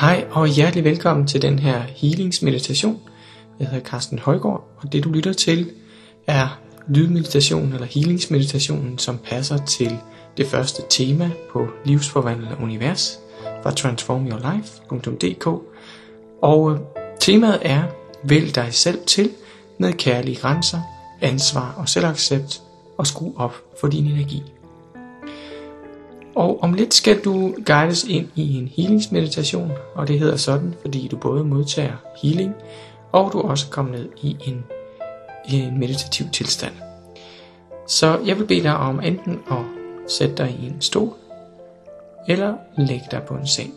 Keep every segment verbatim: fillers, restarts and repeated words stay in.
Hej og hjertelig velkommen til den her healingsmeditation. Jeg hedder Karsten Højgaard, og det du lytter til er lydmeditationen eller healingsmeditationen, som passer til det første tema på Livsforvandlet Univers fra transform your life punktum d k. Og temaet er vælg dig selv til med kærlige grænser, ansvar og selvaccept, og skru op for din energi. Og om lidt skal du guides ind i en healingsmeditation, og det hedder sådan, fordi du både modtager healing, og du også kommer ned i en, en meditativ tilstand. Så jeg vil bede dig om enten at sætte dig i en stol, eller lægge dig på en seng.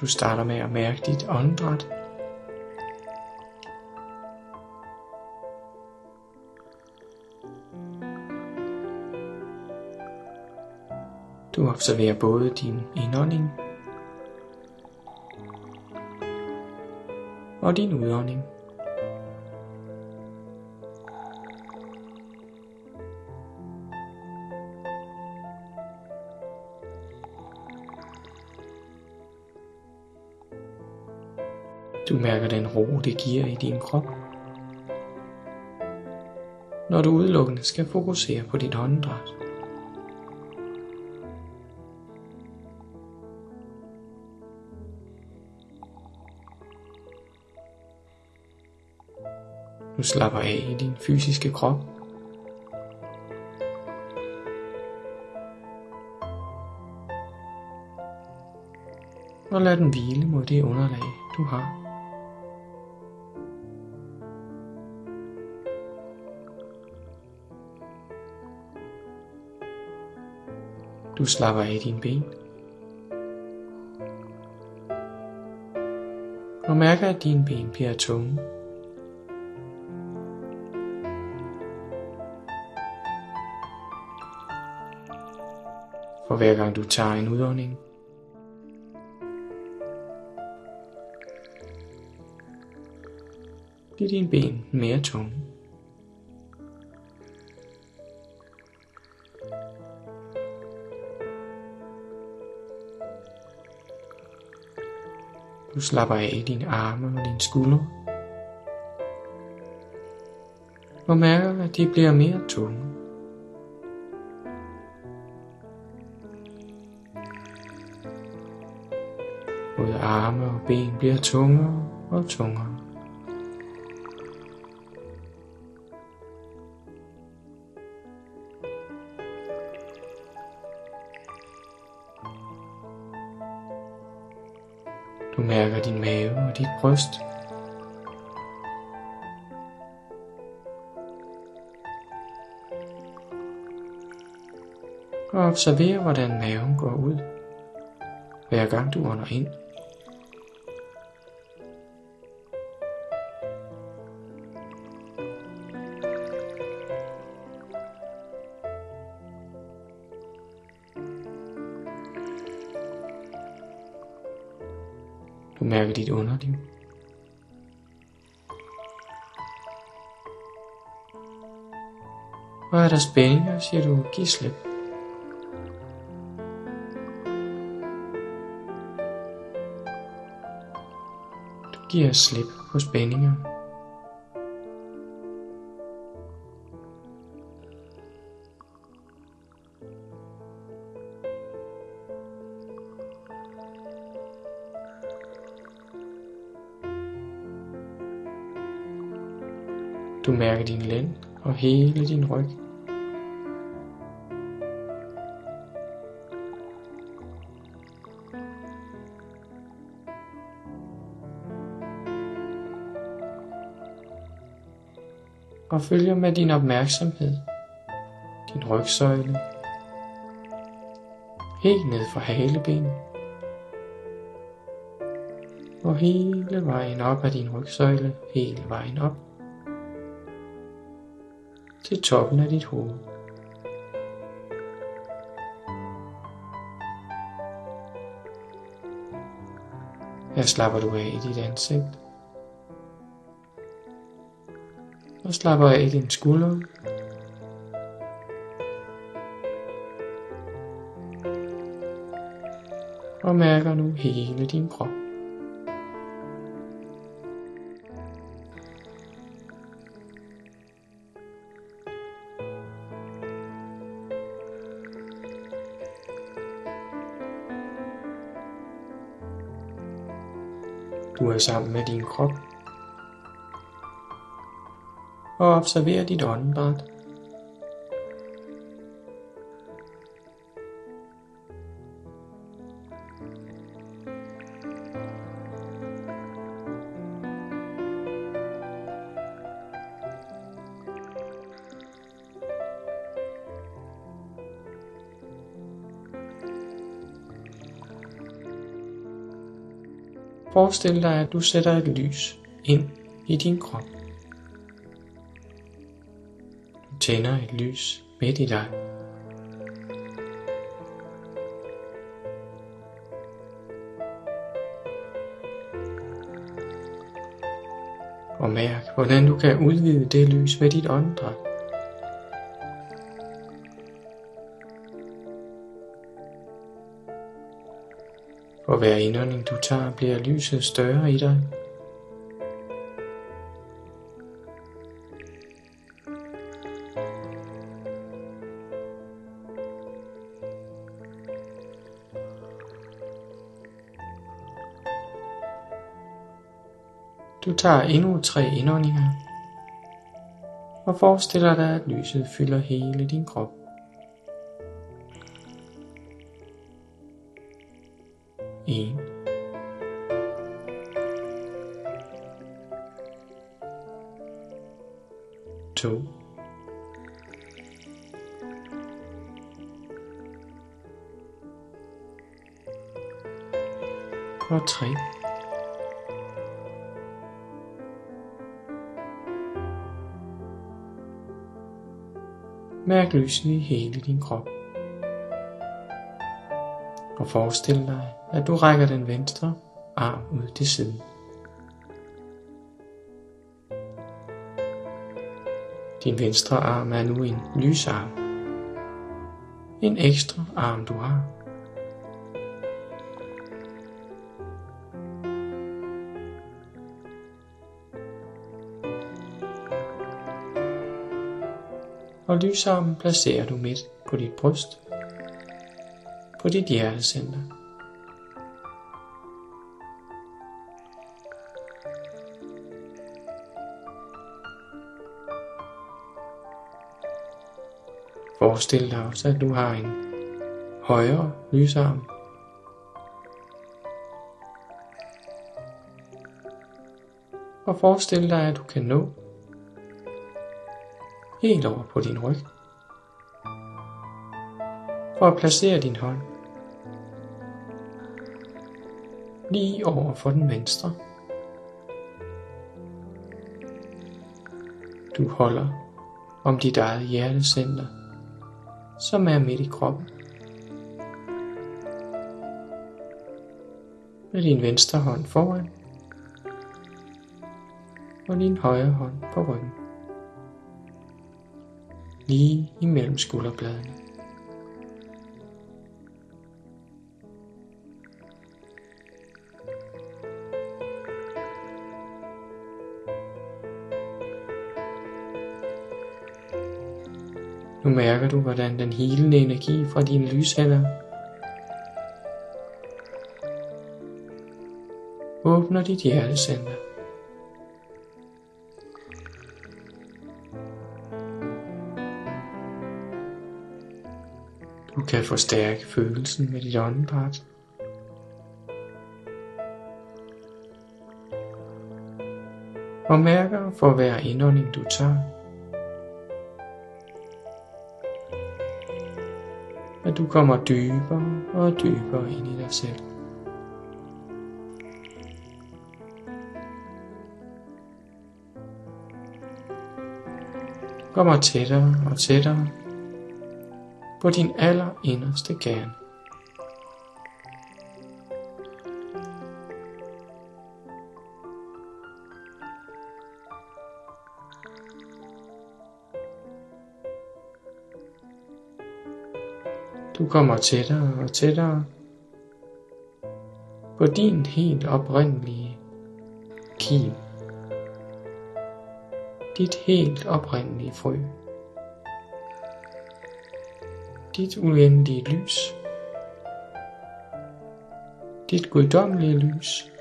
Du starter med at mærke dit åndedræt. Du observerer både din indånding og din udånding. Du mærker den ro, det giver i din krop, når du udelukkende skal fokusere på dit åndedræt. Du slapper af i din fysiske krop. Og lad den hvile mod det underlag, du har. Du slapper af i dine ben. Og mærker, at dine ben bliver tunge. For hver gang du tager en udånding, bliver dine ben mere tunge. Du slapper af i dine arme og dine skuldre, og mærker, at de bliver mere tunge. Både arme og ben bliver tungere og tungere. Du mærker din mave og dit bryst. Og observer, hvordan maven går ud, hver gang du ånder ind. Du mærker dit underliv. Og er der spændinger, siger du, giv slip. Du giver slip på spændinger. Du mærker din lænd og hele din ryg. Og følger med din opmærksomhed din rygsøjle helt ned fra halebenet og hele vejen op ad din rygsøjle, hele vejen op til toppen af dit hoved. Her slapper du af i dit ansigt. Og slapper af i dine skuldre. og mærker nu hele din krop. Du er sammen med din krop og observerer dit åndedræt. Forestil dig, at du sætter et lys ind i din krop. Du tænder et lys midt i dig. Og mærk, hvordan du kan udvide det lys med dit åndedræt. For hver indånding du tager, bliver lyset større i dig. Du tager endnu tre indåndinger og forestiller dig, at lyset fylder hele din krop. En. To. Og tre. Mærk lyset i hele din krop. Og forestil dig, at du rækker den venstre arm ud til siden. Din venstre arm er nu en lysarm. En ekstra arm du har. Og lysarmen placerer du midt på dit bryst, på dit hjertecenter. Forestil dig også, at du har en højre lysarm. Og forestil dig, at du kan nå helt over på din ryg, for at placere din hånd lige over for den venstre. Du holder om dit eget hjertecenter, som er midt i kroppen. Med din venstre hånd foran og din højre hånd på ryggen, lige imellem skulderbladene. Nu mærker du, hvordan den helende energi fra dine lyshænder åbner dit hjertecenter. Du kan forstærke følelsen med dit åndedræt. Og mærker for hver indånding du tager, at du kommer dybere og dybere ind i dig selv. Du kommer tættere og tættere på din allerinderste kerne. Du kommer tættere og tættere på din helt oprindelige kim, dit helt oprindelige frø, dit uendelige lys, dit guddommelige lys.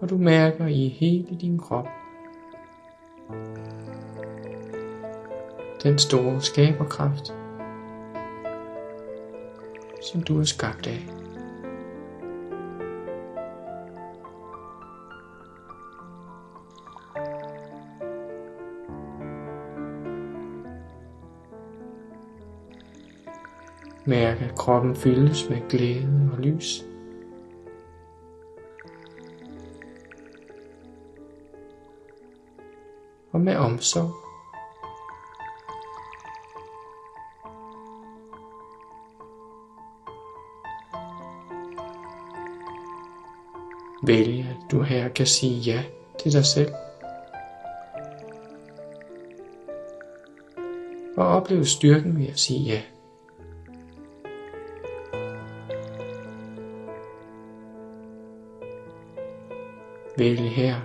Og du mærker i hele din krop den store skaberkraft, som du er skabt af. Mærk, at kroppen fyldes med glæde og lys. Og med omsorg. Vælg, at du her kan sige ja til dig selv. Og oplev styrken ved at sige ja. Vælg her,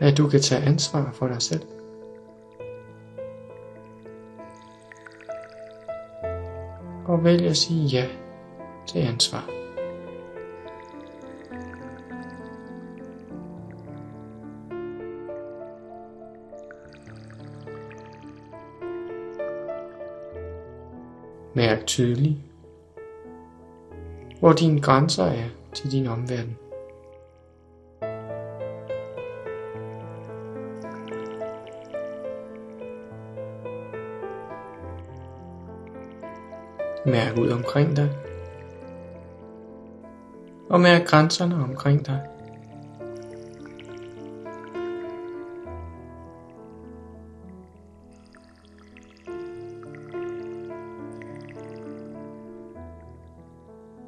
at du kan tage ansvar for dig selv. Og vælg at sige ja til ansvar. Mærk tydeligt, hvor dine grænser er til din omverden. Mærk ud omkring dig, og mærk grænserne omkring dig.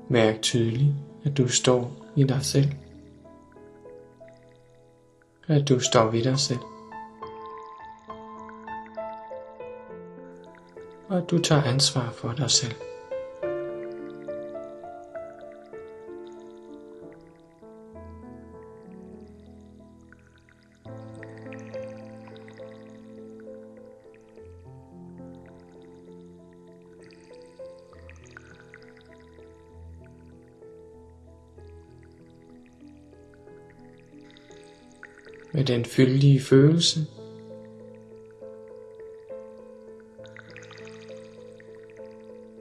Mærk tydeligt, at du står i dig selv, at du står ved dig selv, og at du tager ansvar for dig selv. Med den fyldige følelse,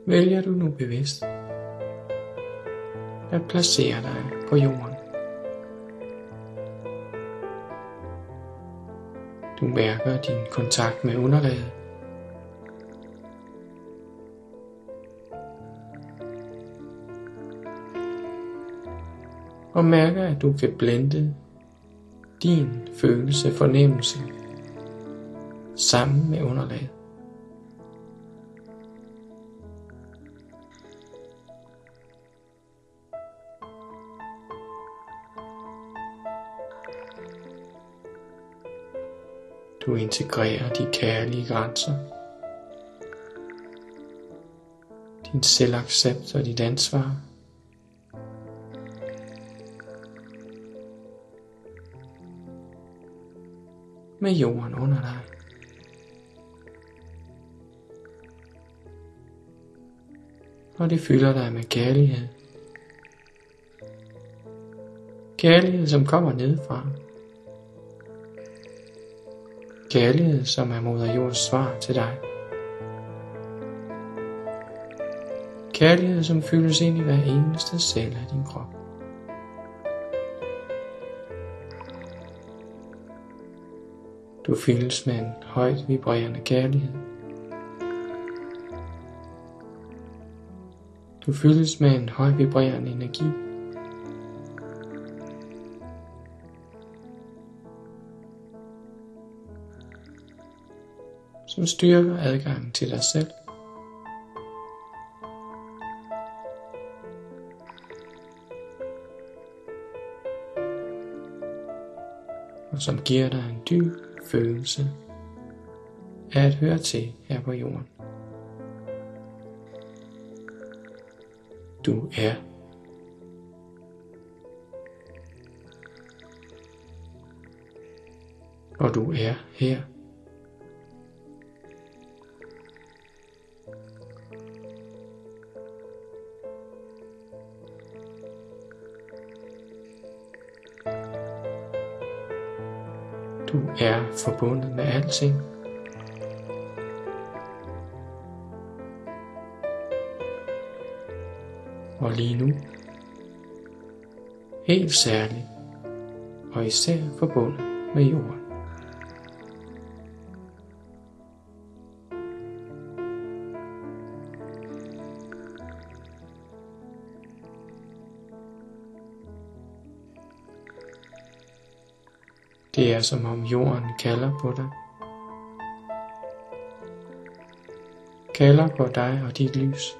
vælger du nu bevidst at placere dig på jorden. Du mærker din kontakt med underlaget. Og mærker, at du kan blende din følelse, fornemmelse sammen med underlaget. Du integrerer de kærlige grænser, din selvaccept og dit ansvar. Med jorden under dig. Og det fylder dig med kærlighed. Kærlighed, som kommer nedefra. Kærlighed, som er moder jords svar til dig. Kærlighed, som fyldes ind i hver eneste celle af din krop. Du fyldes med en højt vibrerende kærlighed. Du fyldes med en højt vibrerende energi. Som styrker adgangen til dig selv. Og som giver dig en dyb følelse er at høre til her på jorden. Du er. Og du er her. Du er forbundet med alting. Og lige nu, helt særligt og især forbundet med jorden. Det er som om jorden kalder på dig. Kalder på dig og dit lys.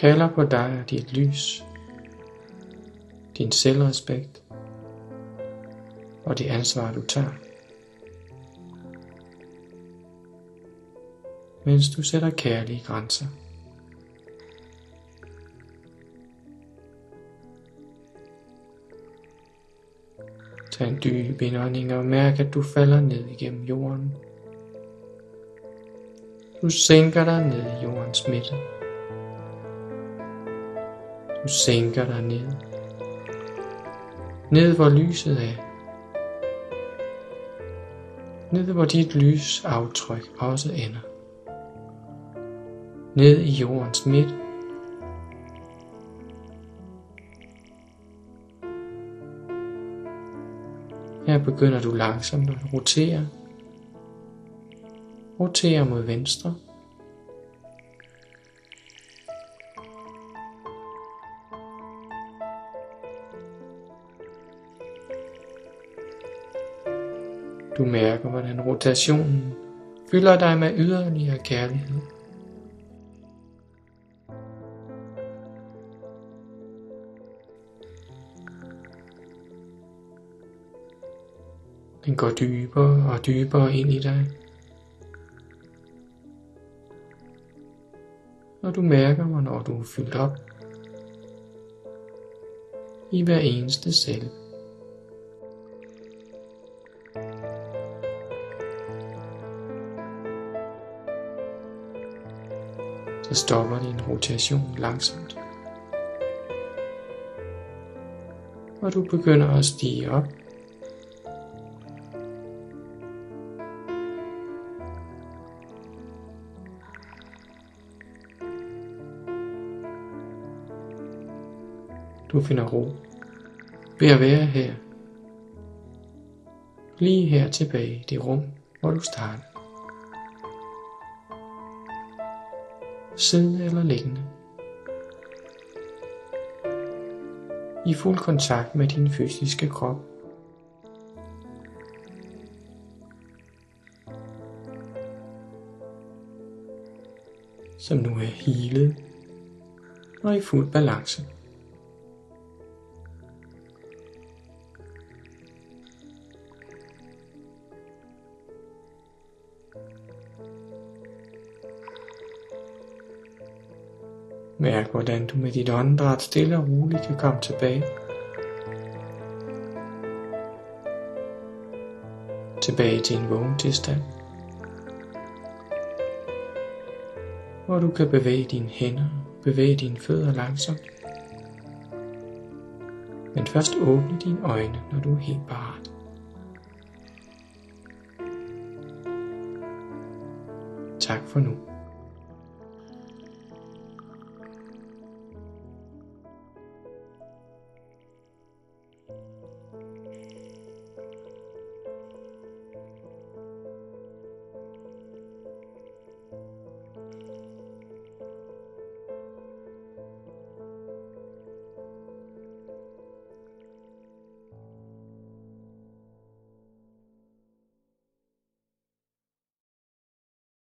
Kalder på dig og dit lys, din selvrespekt og det ansvar, du tager. Mens du sætter kærlige grænser. Tag en dyb indånding og mærk, at du falder ned igennem jorden. Du sænker dig ned i jordens midte. Du sænker dig ned. Ned hvor lyset er. Ned hvor dit lysaftryk også ender. Ned i jordens midte. Her begynder du langsomt at rotere. Rotere mod venstre. Du mærker, hvordan rotationen fylder dig med yderligere kærlighed. Den går dybere og dybere ind i dig. Og du mærker, hvornår du er fyldt op i hver eneste celle. Så stopper din rotation langsomt. Og du begynder at stige op. Du finder ro ved at være her. Lige her tilbage i det rum, hvor du startede. Siddende eller liggende. I fuld kontakt med din fysiske krop. Som nu er helet og i fuld balance. Mærk, hvordan du med dit åndedræt stille og roligt kan komme tilbage. Tilbage til en vågen tilstand. Hvor du kan bevæge dine hænder, bevæge dine fødder langsomt. Men først åbne dine øjne, når du er helt parat. Tak for nu.